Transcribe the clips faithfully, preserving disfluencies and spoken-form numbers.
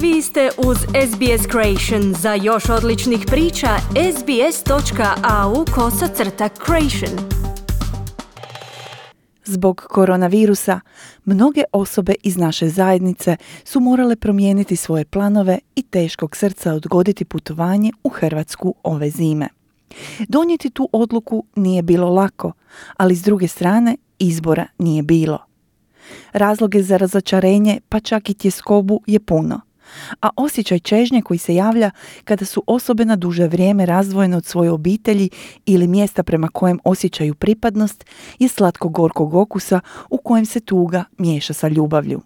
Vi ste uz S B S Creation. Za još odličnih priča, sbs.au kosacrta creation. Zbog koronavirusa, mnoge osobe iz naše zajednice su morale promijeniti svoje planove i teškog srca odgoditi putovanje u Hrvatsku ove zime. Donijeti tu odluku nije bilo lako, ali s druge strane izbora nije bilo. Razloge za razočarenje, pa čak i tjeskobu je puno, a osjećaj čežnje koji se javlja kada su osobe na duže vrijeme razdvojene od svoje obitelji ili mjesta prema kojem osjećaju pripadnost je slatko-gorkog okusa u kojem se tuga miješa sa ljubavlju.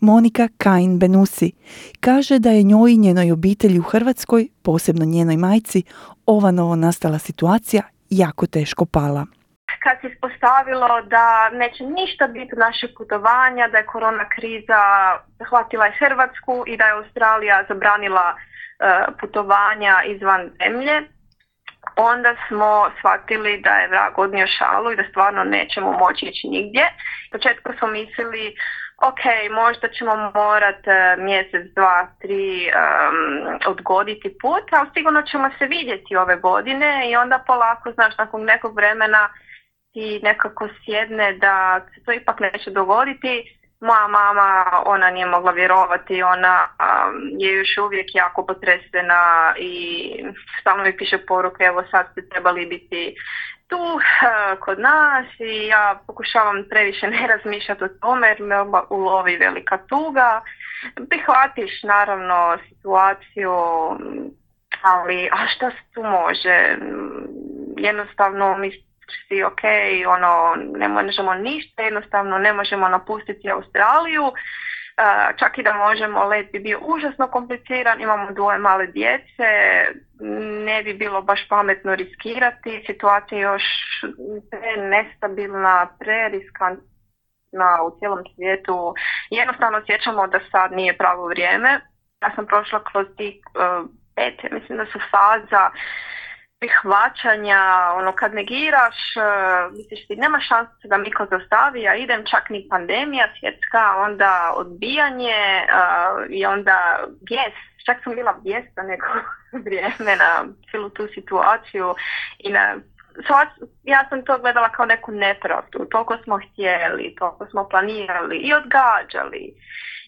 Monika Kajin Benussi kaže da je njoj i njenoj obitelji u Hrvatskoj, posebno njenoj majci, ova novo nastala situacija jako teško pala. Kad se ispostavilo da neće ništa biti naše putovanja, da je korona kriza zahvatila i Hrvatsku i da je Australija zabranila uh, putovanja izvan zemlje, onda smo shvatili da je vrag odnio šalu i da stvarno nećemo moći ići nigdje. U početku smo mislili, ok, možda ćemo morat uh, mjesec, dva, tri um, odgoditi put, ali sigurno ćemo se vidjeti ove godine i onda polako, znaš, nakon nekog vremena i nekako sjedne da se to ipak neće dogoditi. Moja mama, ona nije mogla vjerovati, ona um, je još uvijek jako potresena i stalno mi piše poruke, evo sad ste trebali biti tu uh, kod nas, i ja pokušavam previše ne razmišljati o tome jer me ulovi velika tuga. Prihvatiš naravno situaciju, ali a šta se tu može? Jednostavno mi si ok, ono, ne možemo ništa, jednostavno ne možemo napustiti Australiju, čak i da možemo, let bi bio užasno kompliciran, imamo dvoje male djece, ne bi bilo baš pametno riskirati, situacija je još pre nestabilna, pre riskantna u cijelom svijetu, jednostavno osjećamo da sad nije pravo vrijeme. Ja sam prošla kroz tih pet, mislim da su faza prihvaćanja, ono, kad negiraš, uh, misliš ti nema šanse da mi ko zastavi, ja idem, čak ni pandemija svjetska, onda odbijanje uh, i onda bijes, čak sam bila bijesta neko vrijeme na cijelu tu situaciju i na, ja sam to gledala kao neku nepravdu, toliko smo htjeli, toliko smo planirali i odgađali.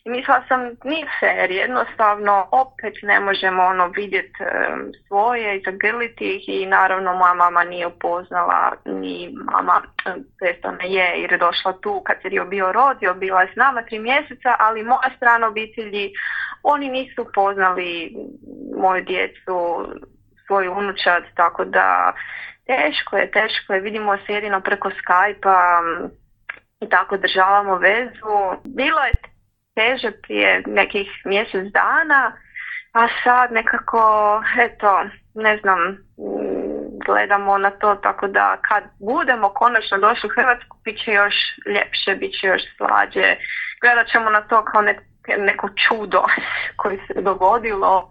I mislila sam, nije fair, jednostavno opet ne možemo, ono, vidjeti um, svoje i zagrliti ih, i naravno moja mama nije upoznala, ni mama, tj. Ona je jer je došla tu kad se je bio rodio, bila je s nama tri mjeseca, ali moja strana obitelji, oni nisu upoznali moju djecu, svoju unučad, tako da teško je, teško je, vidimo se jedino preko Skype-a i tako državamo vezu. Bilo je teže prije nekih mjesec dana, a sad nekako, eto, ne znam, gledamo na to tako da kad budemo konačno došli u Hrvatsku, bit će još ljepše, bit će još slađe. Gledat ćemo na to kao ne, neko čudo koje se dogodilo,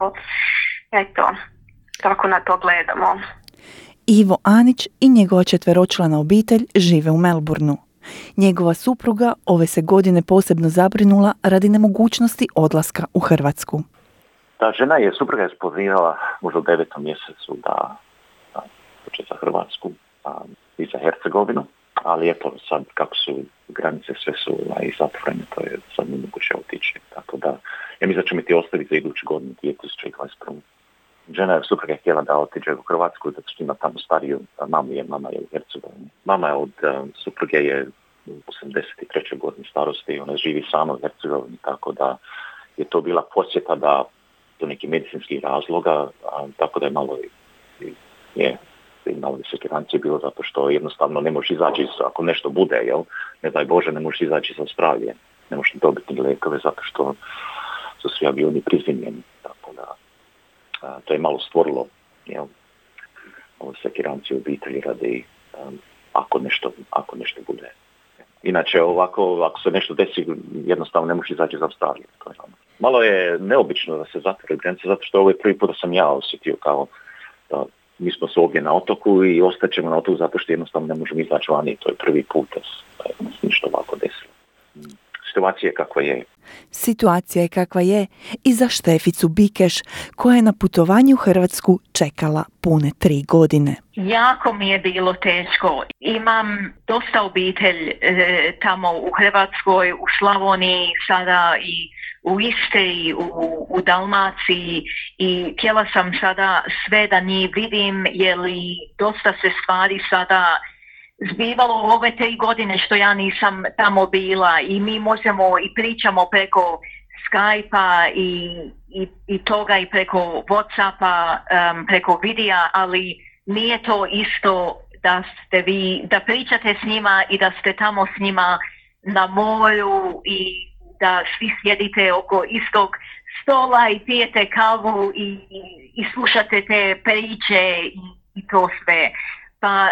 eto, tako na to gledamo. Ivo Anić i njegova četveročlana obitelj žive u Melbourneu. Njegova supruga ove se godine posebno zabrinula radi nemogućnosti odlaska u Hrvatsku. Ta žena je, supruga je spoznala možda u devetom mjesecu da hoće za Hrvatsku a, i za Hercegovinu, ali eto sad kako su granice sve su a, i zatvorene, to je sad nemoguće otići. Tako da, ja mislim da ćemo ti ostaviti za iduću godinu, dvije tisuće dvadeset prvu. Žena je, supruga je htjela da otiđe u Hrvatsku zato što ima tamo stariju mamu, je mama je u Hercegovini. Mama je od um, supruge je osamdeset treće godine starosti i ona živi sama u Hercegovini, tako da je to bila posjeta da do nekih medicinskih razloga, a, tako da je malo je malo disekirancije bilo zato što jednostavno ne možeš izaći, ako nešto bude, jel, ne daj Bože, ne možeš izaći iz Australije, ne možeš dobiti ni lekove zato što su svi avioni prizemljeni, tako da Uh, to je malo stvorilo, jel, ovu sekiranciju obitelji radi um, ako, nešto, ako nešto bude. Inače, ovako, ako se nešto desi, jednostavno ne možeš izaći iz Australije. Malo je neobično da se zatvore granice, zato što ovo je prvi put da sam ja osjetio kao da mi smo se ovdje na otoku i ostaćemo na otoku zato što jednostavno ne možemo izaći vani. To je prvi put da se nešto ovako desilo. Situacija kakva je. situacija je kakva je i za Šteficu Bikeš koja je na putovanju u Hrvatsku čekala pune tri godine. Jako mi je bilo teško. Imam dosta obitelj e, tamo u Hrvatskoj, u Slavoniji, sada i u Istri, u, u Dalmaciji i htjela sam sada sve da njih vidim jer dosta se stvari sada zbivalo ove tri godine što ja nisam tamo bila i mi možemo i pričamo preko Skype-a i, i, i toga i preko WhatsApp-a, um, preko videa, ali nije to isto da ste vi, da pričate s njima i da ste tamo s njima na moru i da svi sjedite oko istog stola i pijete kavu i, i, i slušate te priče i, i to sve. Pa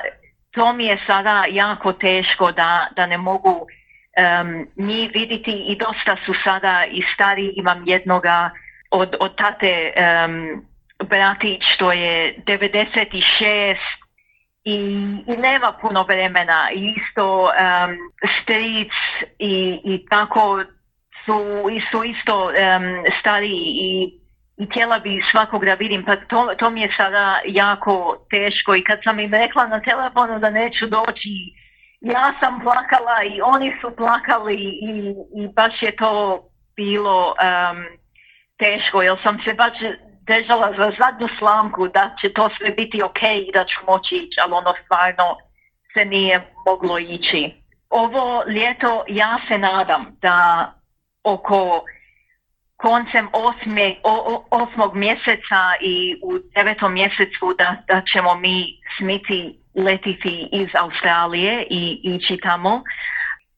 to mi je sada jako teško da, da ne mogu um, njih vidjeti i dosta su sada i stari, imam jednoga od, od tate um, bratić što je devedeset šest i, i nema puno vremena i isto um, stric i, i tako su, i su isto um, stariji i I htjela bi svakog da vidim, pa to, to mi je sada jako teško i kad sam im rekla na telefonu da neću doći, ja sam plakala i oni su plakali i, i baš je to bilo um, teško, jer sam se baš držala za zadnju slamku da će to sve biti ok i da ću moći ići, ali ono stvarno se nije moglo ići. Ovo ljeto ja se nadam da oko koncem osme, o, osmog mjeseca i u devetom mjesecu da, da ćemo mi smiti letiti iz Australije i ići tamo.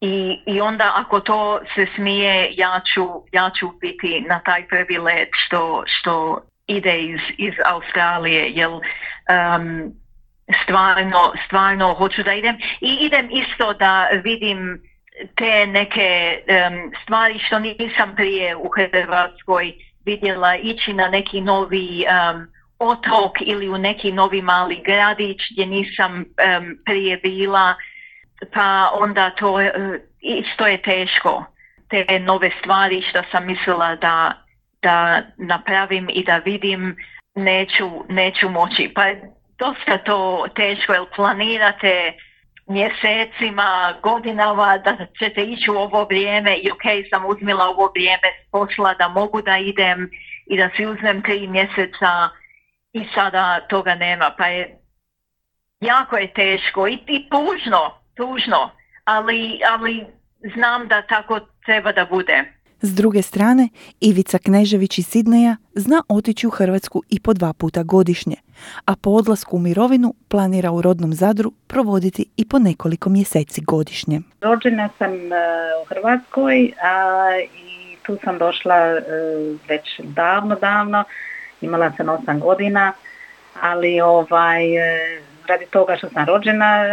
I, i onda ako to se smije, ja ću, ja ću biti na taj prvi let što, što ide iz, iz Australije. Jer um, stvarno, stvarno hoću da idem. I idem isto da vidim te neke um, stvari što nisam prije u Hrvatskoj vidjela, ići na neki novi um, otok ili u neki novi mali gradić gdje nisam um, prije bila, pa onda to uh, isto je teško, te nove stvari što sam mislila da, da napravim i da vidim neću, neću moći, pa dosta to teško jer planirate mjesecima, godinama da ćete ići u ovo vrijeme i ok, sam uzmila ovo vrijeme posla da mogu da idem i da si uzmem tri mjeseca i sada toga nema, pa je jako je teško i, i tužno, tužno, ali, ali znam da tako treba da bude. S druge strane, Ivica Knežević iz Sidneja zna otići u Hrvatsku i po dva puta godišnje, a po odlasku u mirovinu planira u rodnom Zadru provoditi i po nekoliko mjeseci godišnje. Rođena sam u Hrvatskoj a, i tu sam došla već davno, davno, imala sam osam godina, ali ovaj, radi toga što sam rođena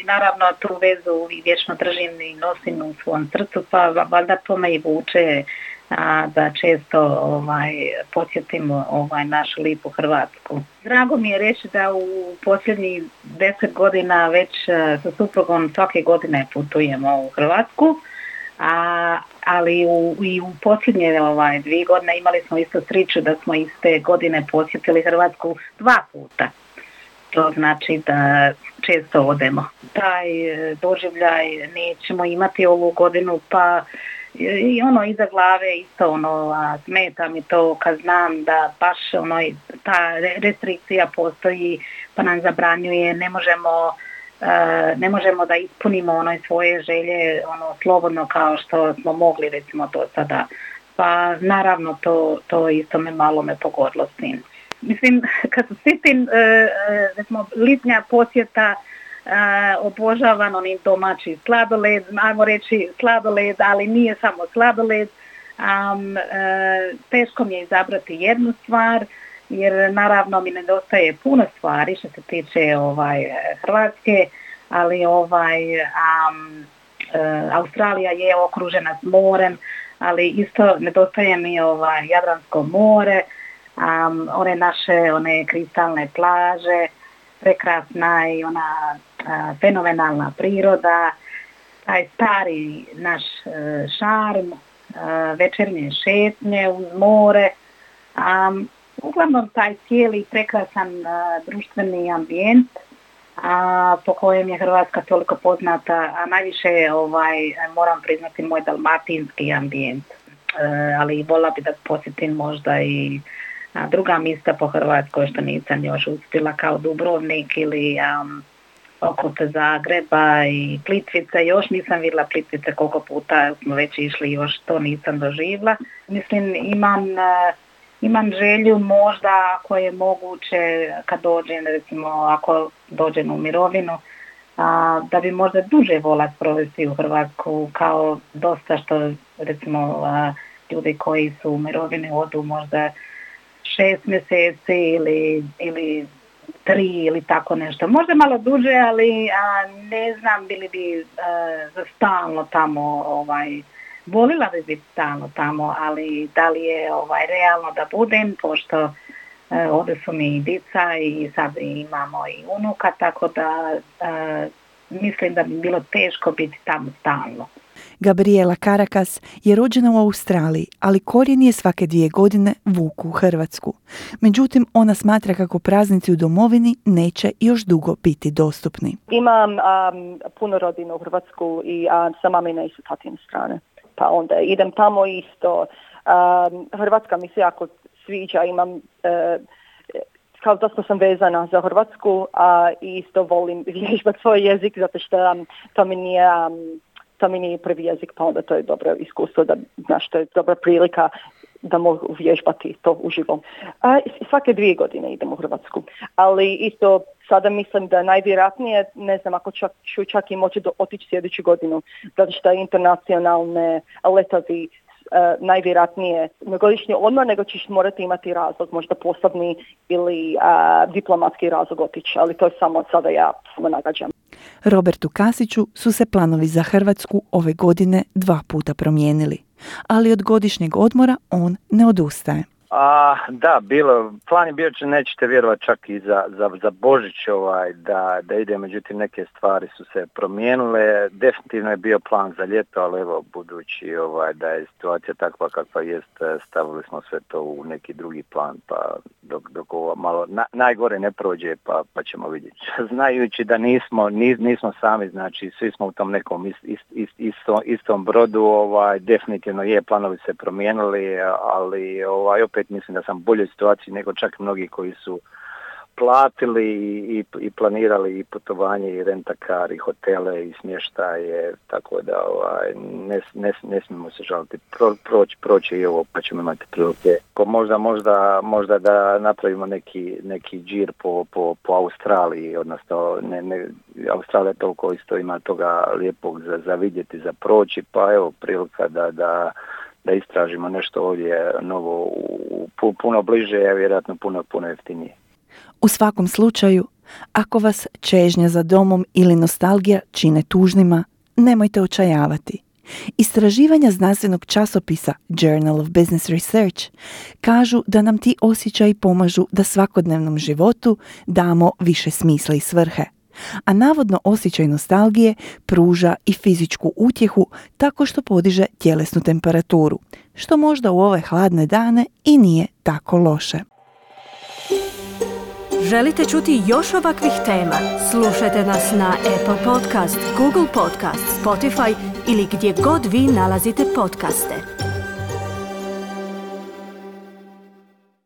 i naravno tu vezu i vječno držim i nosim u svom srcu, pa valjda to me i vuče a, da često ovaj, posjetim ovaj, našu lipu Hrvatsku. Drago mi je reći da u posljednjih deset godina već a, sa suprugom svake godine putujemo u Hrvatsku, a, ali u, i u posljednje ovaj, dvije godine imali smo isto sreću da smo iste godine posjetili Hrvatsku dva puta. To znači da često odemo. Taj doživljaj nećemo imati ovu godinu, pa i ono iza glave isto ono, smeta mi to kad znam da baš ono, ta restrikcija postoji pa nam zabranjuje, ne možemo, ne možemo da ispunimo ono svoje želje ono, slobodno kao što smo mogli recimo do sada. Pa naravno to, to isto me malo me pogodilo s tim. Mislim, kad se sjetim, recimo, lipnja posjeta obožavan onim domaći sladoled, ajmo reći sladoled, ali nije samo sladoled. Um, teško mi je izabrati jednu stvar, jer naravno mi nedostaje puno stvari što se tiče ovaj, Hrvatske, ali ovaj, um, Australija je okružena s morem, ali isto nedostaje mi ovaj, Jadransko more, Um, one naše one kristalne plaže, prekrasna i ona a, fenomenalna priroda, taj stari naš e, šarm, večernje šetnje, uz more. Um, uglavnom taj cijeli prekrasan uh, društveni ambijent uh, po kojem je Hrvatska toliko poznata, a najviše ovaj, moram priznati moj dalmatinski ambijent. Uh, ali vola bi da posjetim možda i uh, druga mjesta po Hrvatskoj što nisam još uspjela, kao Dubrovnik ili um, oko Zagreba i Plitvica. Još nisam vidjela Plitvice, koliko puta smo već išli, još to nisam doživjela. Mislim, imam... Uh, Imam želju možda, ako je moguće, kad dođem, recimo ako dođem u mirovinu, a, da bi možda duže vola provesti u Hrvatsku, kao dosta što recimo a, ljudi koji su u mirovini odu možda šest mjeseci ili, ili tri ili tako nešto. Možda malo duže, ali a, ne znam bili bi a, za stalno tamo ovaj... Volila bi biti stalno tamo, ali da li je ovaj, realno da budem, pošto e, ovdje su mi i dica i sad imamo i unuka, tako da e, mislim da bi bilo teško biti tamo stalno. Gabriella Karakas je rođena u Australiji, ali korijen je svake dvije godine vuku u Hrvatsku. Međutim, ona smatra kako praznici u domovini neće još dugo biti dostupni. Imam um, puno rodina u Hrvatsku i um, sa mamine i sa tatine strane. Pa onda idem tamo isto. Um, Hrvatska mi se jako sviđa, imam, uh, kao dosta sam vezana za Hrvatsku uh, i isto volim vježbati svoj jezik zato što um, to mi nije, um, to mi nije prvi jezik, pa onda to je dobro iskustvo, da znaš, to je dobra prilika da mogu vježbati to uživo. A, svake dvije godine idem u Hrvatsku, ali isto sada mislim da najvjerojatnije, ne znam ako čak, ću čak i moći do, otići sljedeću godinu, zato što internacionalne letovi e, najvjerojatnije na godišnji odmor, nego ćeš morati imati razlog, možda poslovni ili a, diplomatski razlog otići, ali to je samo sada ja samo nagađam. Robertu Kasiću su se planovi za Hrvatsku ove godine dva puta promijenili, ali od godišnjeg odmora on ne odustaje. A, da, bilo, plan je bio, nećete vjerovati, čak i za, za, za Božić ovaj, da, da ide, međutim neke stvari su se promijenile. Definitivno je bio plan za ljeto, ali evo, budući ovaj, da je situacija takva kakva jest, stavili smo sve to u neki drugi plan, pa dok, dok ovo malo na, najgore ne prođe, pa, pa ćemo vidjeti. Znajući da nismo, nis, nismo sami, znači svi smo u tom nekom ist, ist, ist, istom, istom brodu, ovaj, definitivno je, planovi se promijenili, ali ovaj, opet mislim da sam u boljoj situaciji nego čak mnogi koji su platili i, i planirali i putovanje i rentakar i hotele i smještaje, tako da ovaj, ne, ne, ne smijemo se žaliti. Pro, proći, proći i ovo pa ćemo imati prilike. Možda, možda, možda da napravimo neki, neki džir po, po, po Australiji, odnosno ne, ne, Australija toliko isto ima toga lijepog za, za vidjeti, za proći, pa evo prilika da... da da istražimo nešto ovdje novo, puno bliže, a vjerojatno puno, puno jeftinije. U svakom slučaju, ako vas čežnja za domom ili nostalgija čine tužnima, nemojte očajavati. Istraživanja znanstvenog časopisa Journal of Business Research kažu da nam ti osjećaji pomažu da svakodnevnom životu damo više smisla i svrhe. A navodno osjećaj nostalgije pruža i fizičku utjehu tako što podiže tjelesnu temperaturu, što možda u ove hladne dane i nije tako loše. Želite čuti još ovakvih tema? Slušajte nas na Apple Podcast, Google Podcast, Spotify ili gdje god vi nalazite podcaste.